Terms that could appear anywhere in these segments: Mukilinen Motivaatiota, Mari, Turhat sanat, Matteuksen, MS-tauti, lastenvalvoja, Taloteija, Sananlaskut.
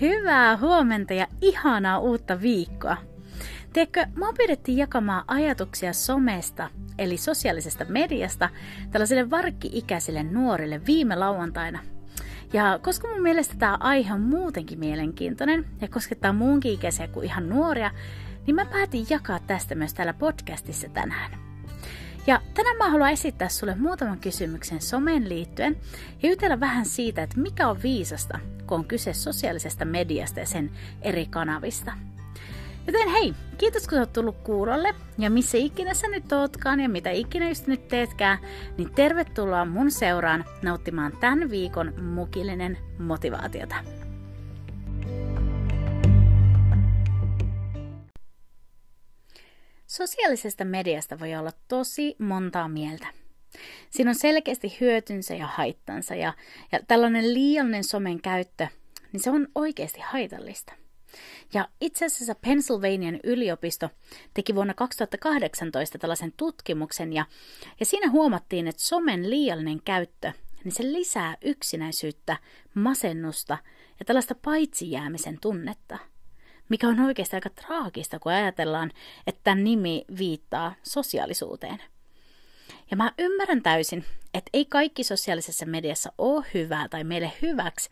Hyvää huomenta ja ihanaa uutta viikkoa! Tiedätkö, mua pyydettiin jakamaan ajatuksia somesta, eli sosiaalisesta mediasta, tällaisille varkki-ikäisille nuorille viime lauantaina. Ja koska mun mielestä tämä aihe on muutenkin mielenkiintoinen ja koskettaa muunkin ikäisiä kuin ihan nuoria, niin mä päätin jakaa tästä myös täällä podcastissa tänään. Ja tänään mä haluan esittää sulle muutaman kysymyksen someen liittyen ja jutella vähän siitä, että mikä on viisasta, kun on kyse sosiaalisesta mediasta ja sen eri kanavista. Joten hei, kiitos kun sä oot tullut kuulolle ja missä ikinä sä nyt ootkaan ja mitä ikinä just nyt teetkään, niin tervetuloa mun seuraan nauttimaan tämän viikon Mukillinen Motivaatiota. Sosiaalisesta mediasta voi olla tosi montaa mieltä. Siinä on selkeästi hyötynsä ja haittansa ja tällainen liiallinen somen käyttö, niin se on oikeasti haitallista. Ja itse asiassa Pennsylvanian yliopisto teki vuonna 2018 tällaisen tutkimuksen ja siinä huomattiin, että somen liiallinen käyttö, niin se lisää yksinäisyyttä, masennusta ja tällaista paitsijäämisen tunnetta. Mikä on oikeastaan aika traagista, kun ajatellaan, että tämän nimi viittaa sosiaalisuuteen. Ja mä ymmärrän täysin, että ei kaikki sosiaalisessa mediassa ole hyvää tai meille hyväksi,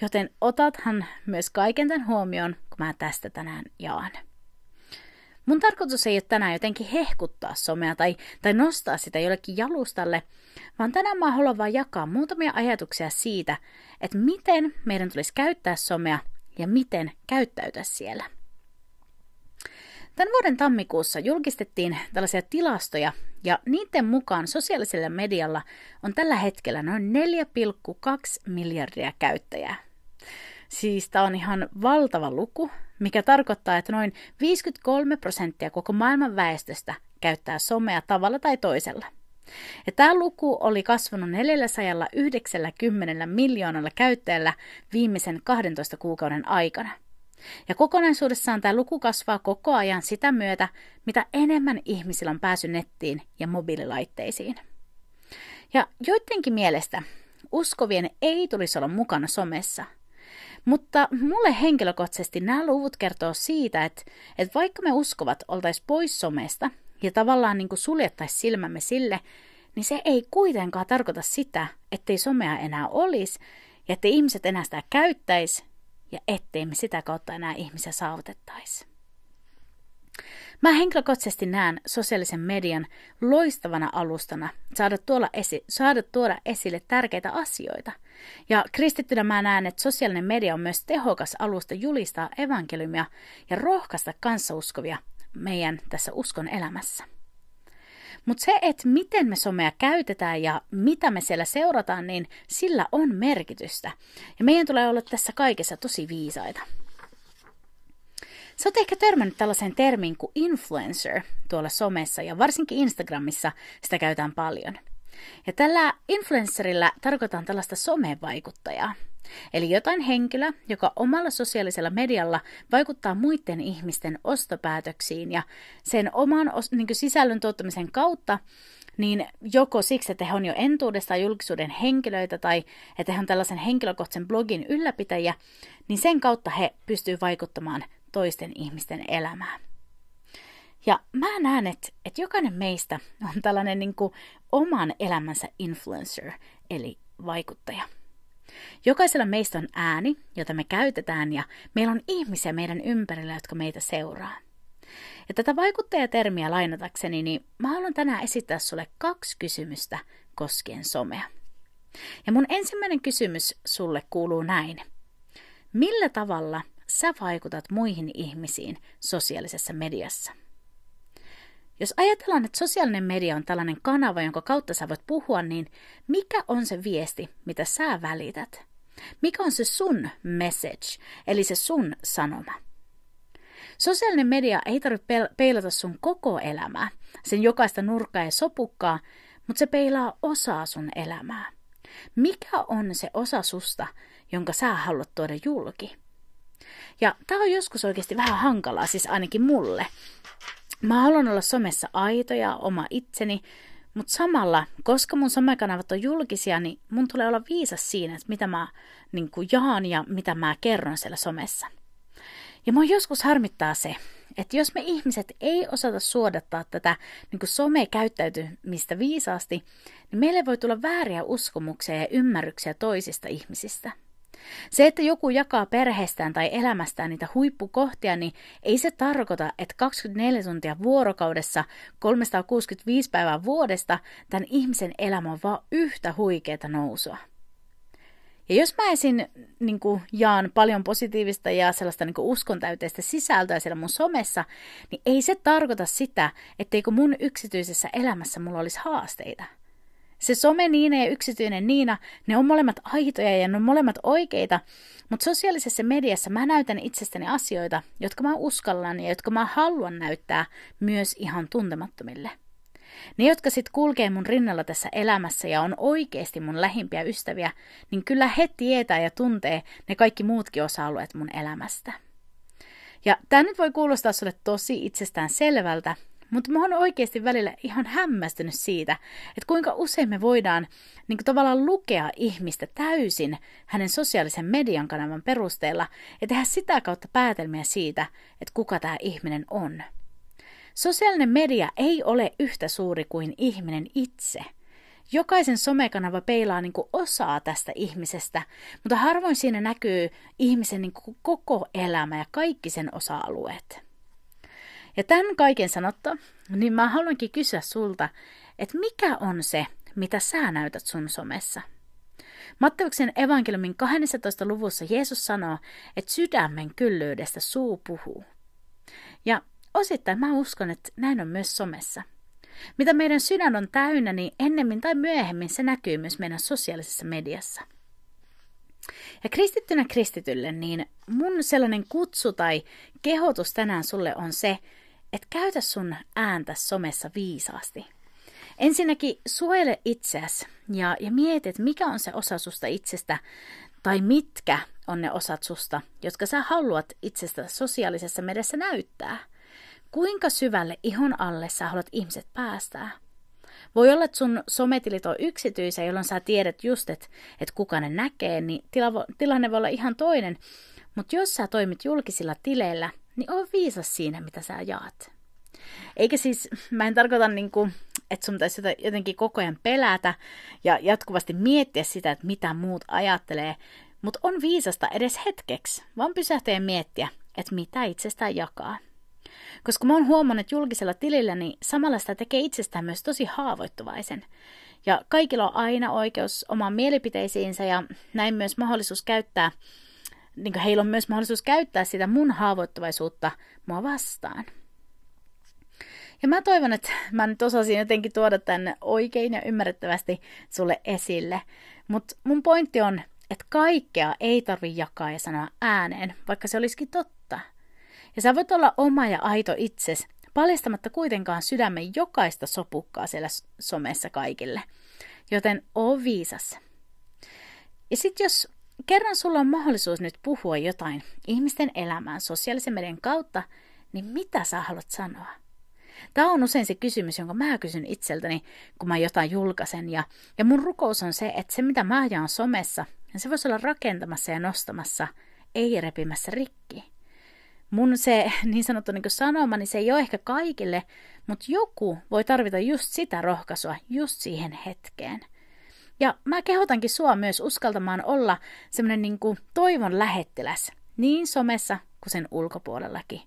joten otathan myös kaiken tämän huomioon, kun mä tästä tänään jaan. Mun tarkoitus ei ole tänään jotenkin hehkuttaa somea tai nostaa sitä jollekin jalustalle, vaan tänään mä haluan vaan jakaa muutamia ajatuksia siitä, että miten meidän tulisi käyttää somea, ja miten käyttäytyä siellä. Tämän vuoden tammikuussa julkistettiin tällaisia tilastoja, ja niiden mukaan sosiaalisella medialla on tällä hetkellä noin 4,2 miljardia käyttäjää. Siis tämä on ihan valtava luku, mikä tarkoittaa, että noin 53% koko maailman väestöstä käyttää somea tavalla tai toisella. Ja tämä luku oli kasvanut 490 miljoonalla käyttäjällä viimeisen 12 kuukauden aikana. Ja kokonaisuudessaan tämä luku kasvaa koko ajan sitä myötä, mitä enemmän ihmisillä on päässyt nettiin ja mobiililaitteisiin. Ja joidenkin mielestä uskovien ei tulisi olla mukana somessa. Mutta mulle henkilökohtaisesti nämä luvut kertoo siitä, että vaikka me uskovat oltaisiin pois somesta, ja tavallaan niin kuin suljettaisiin silmämme sille, niin se ei kuitenkaan tarkoita sitä, ettei somea enää olisi, ja ettei ihmiset enää sitä käyttäisi, ja ettei me sitä kautta enää ihmisiä saavutettaisi. Mä henkilökohtaisesti näen sosiaalisen median loistavana alustana saada tuoda esille tärkeitä asioita. Ja kristittynä mä näen, että sosiaalinen media on myös tehokas alusta julistaa evankeliumia ja rohkaista kanssauskovia meidän tässä uskon elämässä. Mutta se, että miten me somea käytetään ja mitä me siellä seurataan, niin sillä on merkitystä. Ja meidän tulee olla tässä kaikessa tosi viisaita. Sä oot ehkä törmännyt tällaiseen termiin kuin influencer tuolla somessa ja varsinkin Instagramissa sitä käytetään paljon. Ja tällä influencerilla tarkoitan tällaista somevaikuttajaa. Eli jotain henkilöä, joka omalla sosiaalisella medialla vaikuttaa muiden ihmisten ostopäätöksiin ja sen oman sisällön tuottamisen kautta, niin joko siksi, että he on jo entuudestaan julkisuuden henkilöitä tai että he on tällaisen henkilökohtaisen blogin ylläpitäjä, niin sen kautta he pystyvät vaikuttamaan toisten ihmisten elämään. Ja mä näen, että jokainen meistä on tällainen niin kuin oman elämänsä influencer, eli vaikuttaja. Jokaisella meistä on ääni, jota me käytetään, ja meillä on ihmisiä meidän ympärillä, jotka meitä seuraa. Ja tätä vaikuttajatermiä lainatakseni, niin mä haluan tänään esittää sulle 2 kysymystä koskien somea. Ja mun ensimmäinen kysymys sulle kuuluu näin. Millä tavalla sä vaikutat muihin ihmisiin sosiaalisessa mediassa? Jos ajatellaan, että sosiaalinen media on tällainen kanava, jonka kautta sä voit puhua, niin mikä on se viesti, mitä sä välität? Mikä on se sun message, eli se sun sanoma? Sosiaalinen media ei tarvitse peilata sun koko elämää, sen jokaista nurkkaa ja sopukkaa, mutta se peilaa osaa sun elämää. Mikä on se osa susta, jonka sä haluat tuoda julki? Ja tää on joskus oikeasti vähän hankalaa, siis ainakin mulle. Mä haluan olla somessa aito ja oma itseni, mutta samalla, koska mun somekanavat on julkisia, niin mun tulee olla viisas siinä, että mitä mä jaan ja mitä mä kerron siellä somessa. Ja mua joskus harmittaa se, että jos me ihmiset ei osata suodattaa tätä somekäyttäytymistä viisaasti, niin meille voi tulla vääriä uskomuksia ja ymmärryksiä toisista ihmisistä. Se, että joku jakaa perheestään tai elämästään niitä huippukohtia, niin ei se tarkoita, että 24 tuntia vuorokaudessa, 365 päivää vuodesta, tämän ihmisen elämä on vaan yhtä huikeaa nousua. Ja jos mä esin jaan paljon positiivista ja sellaista uskontäyteistä sisältöä siellä mun somessa, niin ei se tarkoita sitä, etteikö mun yksityisessä elämässä mulla olisi haasteita. Se some Niina ja yksityinen Niina, ne on molemmat aitoja ja ne on molemmat oikeita, mutta sosiaalisessa mediassa mä näytän itsestäni asioita, jotka mä uskallan ja jotka mä haluan näyttää myös ihan tuntemattomille. Ne, jotka sit kulkee mun rinnalla tässä elämässä ja on oikeasti mun lähimpiä ystäviä, niin kyllä he tietää ja tuntee ne kaikki muutkin osa-alueet mun elämästä. Ja tää nyt voi kuulostaa sulle tosi itsestään selvältä, mutta mä oon oikeasti välillä ihan hämmästynyt siitä, että kuinka usein me voidaan tavallaan lukea ihmistä täysin hänen sosiaalisen median kanavan perusteella ja tehdä sitä kautta päätelmiä siitä, että kuka tämä ihminen on. Sosiaalinen media ei ole yhtä suuri kuin ihminen itse. Jokaisen somekanava peilaa osaa tästä ihmisestä, mutta harvoin siinä näkyy ihmisen koko elämä ja kaikki sen osa-alueet. Ja tämän kaiken sanottua, niin mä haluankin kysyä sulta, että mikä on se, mitä sä näytät sun somessa? Matteuksen evankeliumin 12. luvussa Jeesus sanoo, että sydämen kyllyydestä suu puhuu. Ja osittain mä uskon, että näin on myös somessa. Mitä meidän sydän on täynnä, niin ennemmin tai myöhemmin se näkyy myös meidän sosiaalisessa mediassa. Ja kristittynä kristitylle, niin mun sellainen kutsu tai kehotus tänään sulle on se, että käytä sun ääntä somessa viisaasti. Ensinnäkin suojele itseäsi ja mieti, että mikä on se osa susta itsestä tai mitkä on ne osat susta, jotka sä haluat itsestä sosiaalisessa mediassa näyttää. Kuinka syvälle ihon alle sä haluat ihmiset päästää? Voi olla, että sun sometilit on yksityisiä, jolloin sä tiedät just, että kuka ne näkee, niin tilanne voi olla ihan toinen. Mutta jos sä toimit julkisilla tileillä, niin oo viisas siinä, mitä sä jaat. Eikä siis, mä en tarkoita, että sun pitäisi jotenkin koko ajan pelätä ja jatkuvasti miettiä sitä, että mitä muut ajattelee. Mutta on viisasta edes hetkeksi, vaan pysähtyä ja miettiä, että mitä itsestään jakaa. Koska mä oon huomannut, että julkisella tilillä, niin samalla sitä tekee itsestään myös tosi haavoittuvaisen. Ja kaikilla on aina oikeus omaan mielipiteisiinsä ja näin myös mahdollisuus käyttää, heillä on myös mahdollisuus käyttää sitä mun haavoittuvaisuutta mua vastaan. Ja mä toivon, että mä nyt osasin jotenkin tuoda tämän oikein ja ymmärrettävästi sulle esille. Mutta mun pointti on, että kaikkea ei tarvitse jakaa ja sanoa ääneen, vaikka se olisikin totta. Ja sä voit olla oma ja aito itsesi, paljastamatta kuitenkaan sydämen jokaista sopukkaa siellä somessa kaikille. Joten oo viisas. Ja sit jos kerran sulla on mahdollisuus nyt puhua jotain ihmisten elämään sosiaalisen median kautta, niin mitä sä haluat sanoa? Tää on usein se kysymys, jonka mä kysyn itseltäni, kun mä jotain julkaisen. Ja mun rukous on se, että se mitä mä jaan somessa, se voisi olla rakentamassa ja nostamassa, ei repimässä rikki. Mun se niin sanottu sanoma, niin se ei ole ehkä kaikille, mutta joku voi tarvita just sitä rohkaisua just siihen hetkeen. Ja mä kehotankin sua myös uskaltamaan olla semmoinen toivon lähettiläs niin somessa kuin sen ulkopuolellakin.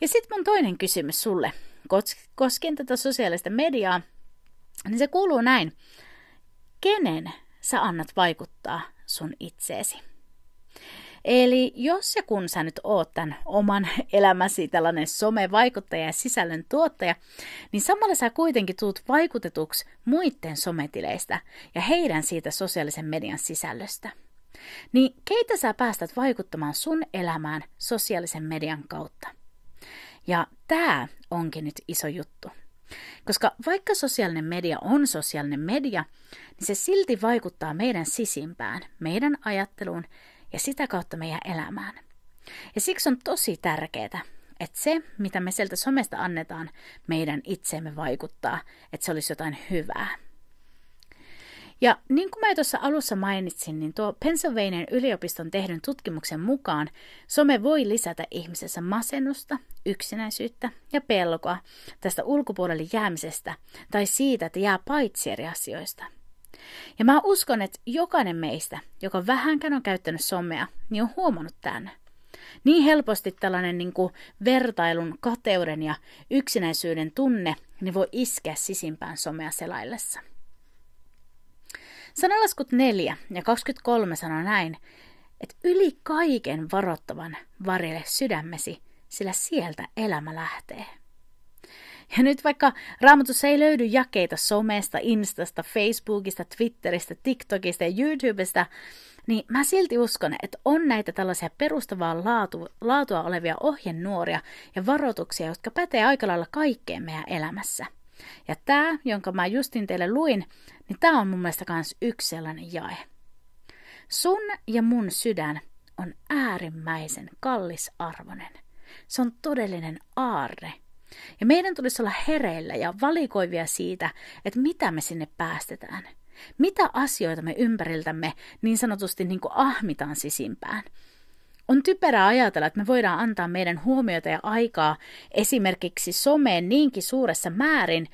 Ja sit mun toinen kysymys sulle koskien tätä sosiaalista mediaa, niin se kuuluu näin. Kenen sä annat vaikuttaa sun itseesi? Eli jos ja kun sä nyt oot tämän oman elämäsi tällainen somevaikuttaja ja sisällön tuottaja, niin samalla sä kuitenkin tuut vaikutetuksi muiden sometileistä ja heidän siitä sosiaalisen median sisällöstä. niin keitä sä päästät vaikuttamaan sun elämään sosiaalisen median kautta? Ja tää onkin nyt iso juttu. Koska vaikka sosiaalinen media on sosiaalinen media, niin se silti vaikuttaa meidän sisimpään, meidän ajatteluun ja sitä kautta meidän elämään. Ja siksi on tosi tärkeää, että se, mitä me sieltä somesta annetaan, meidän itseemme vaikuttaa, että se olisi jotain hyvää. Ja niin kuin mä tuossa alussa mainitsin, niin tuo Pennsylvanian yliopiston tehdyn tutkimuksen mukaan some voi lisätä ihmisessä masennusta, yksinäisyyttä ja pelkoa tästä ulkopuolelle jäämisestä tai siitä, että jää paitsi eri asioista. Ja mä uskon, että jokainen meistä, joka vähänkään on käyttänyt somea, niin on huomannut tämän. Niin helposti tällainen niin kuin vertailun, kateuden ja yksinäisyyden tunne niin voi iskeä sisimpään somea selaillessa. Sananlaskut 4 ja 23 sanoo näin, että yli kaiken varottavan varjele sydämesi, sillä sieltä elämä lähtee. Ja nyt vaikka Raamatussa ei löydy jakeita somesta, Instasta, Facebookista, Twitteristä, TikTokista ja YouTubesta, niin mä silti uskon, että on näitä tällaisia perustavaa laatua olevia ohjenuoria ja varoituksia, jotka pätee aika lailla kaikkeen meidän elämässä. Ja tämä, jonka mä justin teille luin, niin tämä on mun mielestä myös yksi sellainen jae. Sun ja mun sydän on äärimmäisen kallisarvoinen. Se on todellinen aarre. Ja meidän tulisi olla hereillä ja valikoivia siitä, että mitä me sinne päästetään. Mitä asioita me ympäriltämme niin sanotusti niin kuin ahmitaan sisimpään. On typerää ajatella, että me voidaan antaa meidän huomiota ja aikaa esimerkiksi someen niinkin suuressa määrin,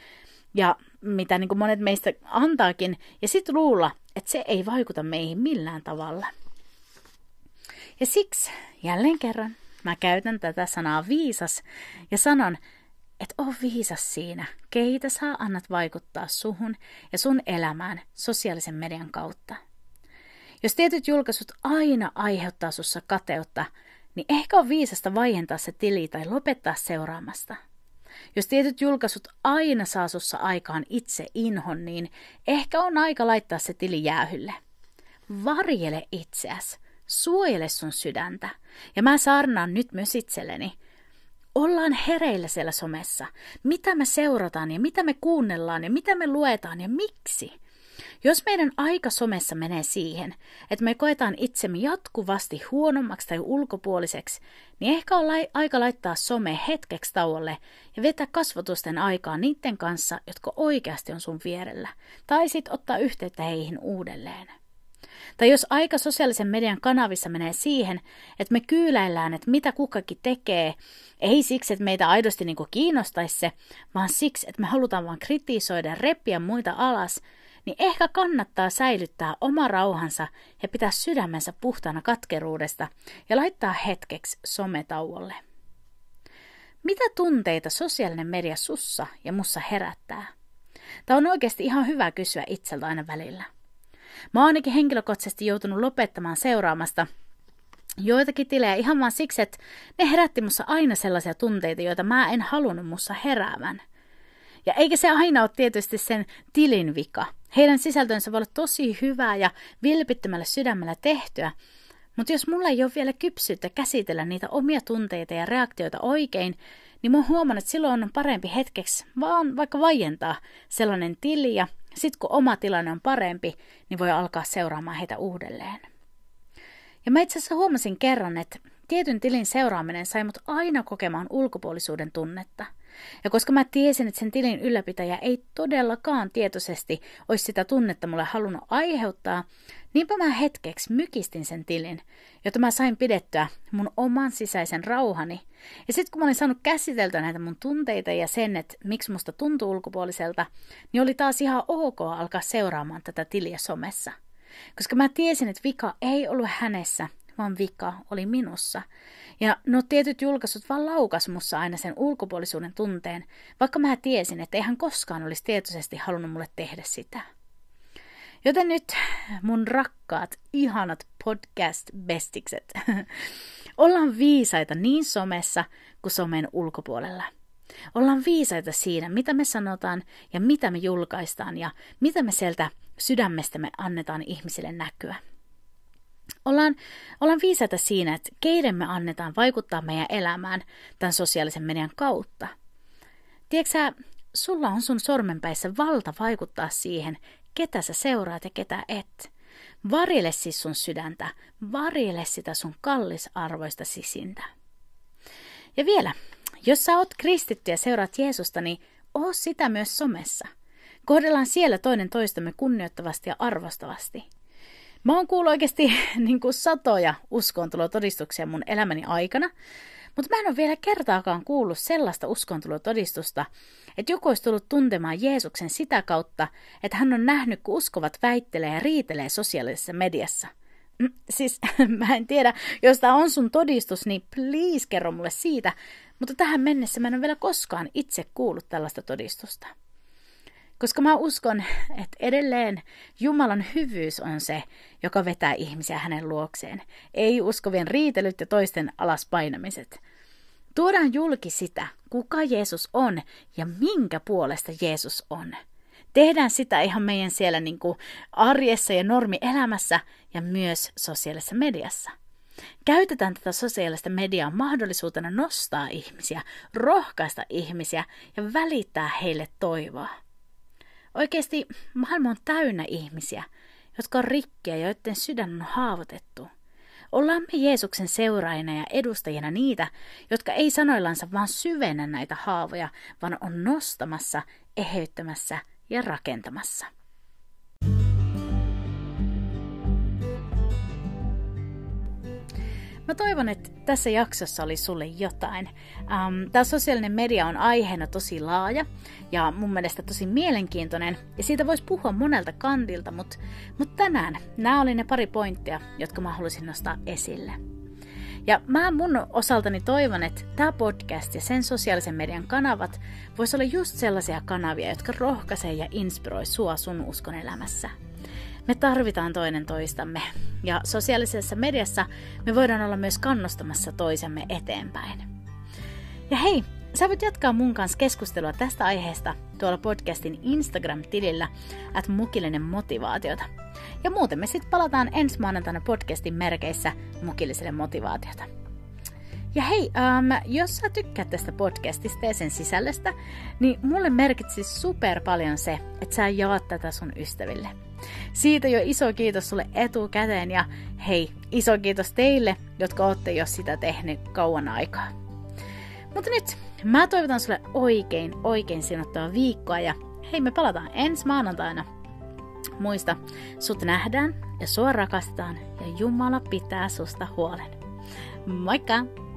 ja mitä niin kuin monet meistä antaakin, ja sitten luulla, että se ei vaikuta meihin millään tavalla. Ja siksi, jälleen kerran, mä käytän tätä sanaa viisas ja sanon, että oo viisas siinä, keitä sä annat vaikuttaa suhun ja sun elämään sosiaalisen median kautta. Jos tietyt julkaisut aina aiheuttaa sussa kateutta, niin ehkä on viisasta vaientaa se tili tai lopettaa seuraamasta. Jos tietyt julkaisut aina saa sussa aikaan itse inhon, niin ehkä on aika laittaa se tili jäähylle. Varjele itseäsi, suojele sun sydäntä, ja mä saarnaan nyt myös itselleni. Ollaan hereillä siellä somessa, mitä me seurataan ja mitä me kuunnellaan ja mitä me luetaan ja miksi. Jos meidän aika somessa menee siihen, että me koetaan itsemme jatkuvasti huonommaksi tai ulkopuoliseksi, niin ehkä on aika laittaa some hetkeksi tauolle ja vetää kasvotusten aikaa niiden kanssa, jotka oikeasti on sun vierellä, tai sitten ottaa yhteyttä heihin uudelleen. Tai jos aika sosiaalisen median kanavissa menee siihen, että me kyyläillään, että mitä kukakin tekee, ei siksi, että meitä aidosti niin kuin kiinnostaisi se, vaan siksi, että me halutaan vaan kritisoida ja repiä muita alas, niin ehkä kannattaa säilyttää oma rauhansa ja pitää sydämensä puhtaana katkeruudesta ja laittaa hetkeksi sometauolle. Mitä tunteita sosiaalinen media sussa ja mussa herättää? Tämä on oikeasti ihan hyvä kysyä itseltä aina välillä. Mä oon ainakin henkilökohtaisesti joutunut lopettamaan seuraamasta joitakin tilejä ihan vaan siksi, että ne herätti mussa aina sellaisia tunteita, joita mä en halunnut mussa heräävän. Ja eikä se aina ole tietysti sen tilin vika. Heidän sisältönsä voi olla tosi hyvää ja vilpittömällä sydämellä tehtyä, mutta jos mulla ei ole vielä kypsyyttä käsitellä niitä omia tunteita ja reaktioita oikein, niin mä oon huomannut, että silloin on parempi hetkeksi vaan vaikka vaientaa sellainen tili, ja sitten kun oma tilanne on parempi, niin voi alkaa seuraamaan heitä uudelleen. Ja mä itse asiassa huomasin kerran, että tietyn tilin seuraaminen sai mut aina kokemaan ulkopuolisuuden tunnetta. Ja koska mä tiesin, että sen tilin ylläpitäjä ei todellakaan tietoisesti olisi sitä tunnetta mulle halunnut aiheuttaa, niinpä mä hetkeksi mykistin sen tilin, jotta mä sain pidettyä mun oman sisäisen rauhani. Ja sitten kun mä olin saanut käsiteltyä näitä mun tunteita ja sen, että miksi musta tuntuu ulkopuoliselta, niin oli taas ihan ok alkaa seuraamaan tätä tiliä somessa. Koska mä tiesin, että vika ei ollut hänessä, vaan vika oli minussa. Ja no tietyt julkaisut vaan laukas mussa aina sen ulkopuolisuuden tunteen, vaikka mä tiesin, että ei hän koskaan olisi tietoisesti halunnut mulle tehdä sitä. Joten nyt mun rakkaat, ihanat podcast-bestikset, ollaan viisaita niin somessa kuin somen ulkopuolella. Ollaan viisaita siinä, mitä me sanotaan ja mitä me julkaistaan ja mitä me sieltä sydämestämme annetaan ihmisille näkyä. Ollaan viisaita siinä, että keiden me annetaan vaikuttaa meidän elämään tämän sosiaalisen median kautta. Tiedätkö sä, sulla on sun sormenpäissä valta vaikuttaa siihen, ketä sä seuraat ja ketä et. Varjele siis sun sydäntä, varjele sitä sun kallisarvoista sisintä. Ja vielä, jos sä oot kristitty ja seuraat Jeesusta, niin oo sitä myös somessa. Kohdellaan siellä toinen toistamme kunnioittavasti ja arvostavasti. Mä oon kuullut oikeasti satoja uskontulotodistuksia mun elämäni aikana, mutta mä en ole vielä kertaakaan kuullut sellaista uskontulotodistusta, että joku olisi tullut tuntemaan Jeesuksen sitä kautta, että hän on nähnyt, kun uskovat väittelee ja riitelee sosiaalisessa mediassa. Siis mä en tiedä, jos tää on sun todistus, niin please kerro mulle siitä, mutta tähän mennessä mä en ole vielä koskaan itse kuullut tällaista todistusta. Koska mä uskon, että edelleen Jumalan hyvyys on se, joka vetää ihmisiä hänen luokseen. Ei uskovien riitelyt ja toisten alaspainamiset. Tuodaan julki sitä, kuka Jeesus on ja minkä puolesta Jeesus on. Tehdään sitä ihan meidän siellä arjessa ja normielämässä ja myös sosiaalisessa mediassa. Käytetään tätä sosiaalista mediaa mahdollisuutena nostaa ihmisiä, rohkaista ihmisiä ja välittää heille toivoa. Oikeasti maailma on täynnä ihmisiä, jotka on rikkiä ja joiden sydän on haavoitettu. Ollaan me Jeesuksen seuraajina ja edustajina niitä, jotka ei sanoillansa vaan syvennä näitä haavoja, vaan on nostamassa, eheyttämässä ja rakentamassa. Mä toivon, että tässä jaksossa oli sulle jotain. Tämä sosiaalinen media on aiheena tosi laaja ja mun mielestä tosi mielenkiintoinen. Ja siitä voisi puhua monelta kantilta, mutta tänään nämä oli ne pari pointtia, jotka mä halusin nostaa esille. Ja mä mun osaltani toivon, että tämä podcast ja sen sosiaalisen median kanavat vois olla just sellaisia kanavia, jotka rohkaisee ja inspiroi sua sun uskon elämässä. Me tarvitaan toinen toistamme ja sosiaalisessa mediassa me voidaan olla myös kannustamassa toisemme eteenpäin. Ja hei, sä voit jatkaa mun kanssa keskustelua tästä aiheesta tuolla podcastin Instagram-tilillä @Mukilinen Motivaatiota. Ja muuten me sit palataan ensi maanantaina podcastin merkeissä Mukilliselle Motivaatiota. Ja hei, jos sä tykkäät tästä podcastista ja sen sisällöstä, niin mulle merkitsisi super paljon se, että sä jaat tätä sun ystäville. Siitä jo iso kiitos sulle etukäteen ja hei, iso kiitos teille, jotka ootte jo sitä tehneet kauan aikaa. Mutta nyt mä toivotan sulle oikein siunattua viikkoa ja hei, me palataan ensi maanantaina. Muista, sut nähdään ja sua rakastetaan ja Jumala pitää susta huolen. Moikka!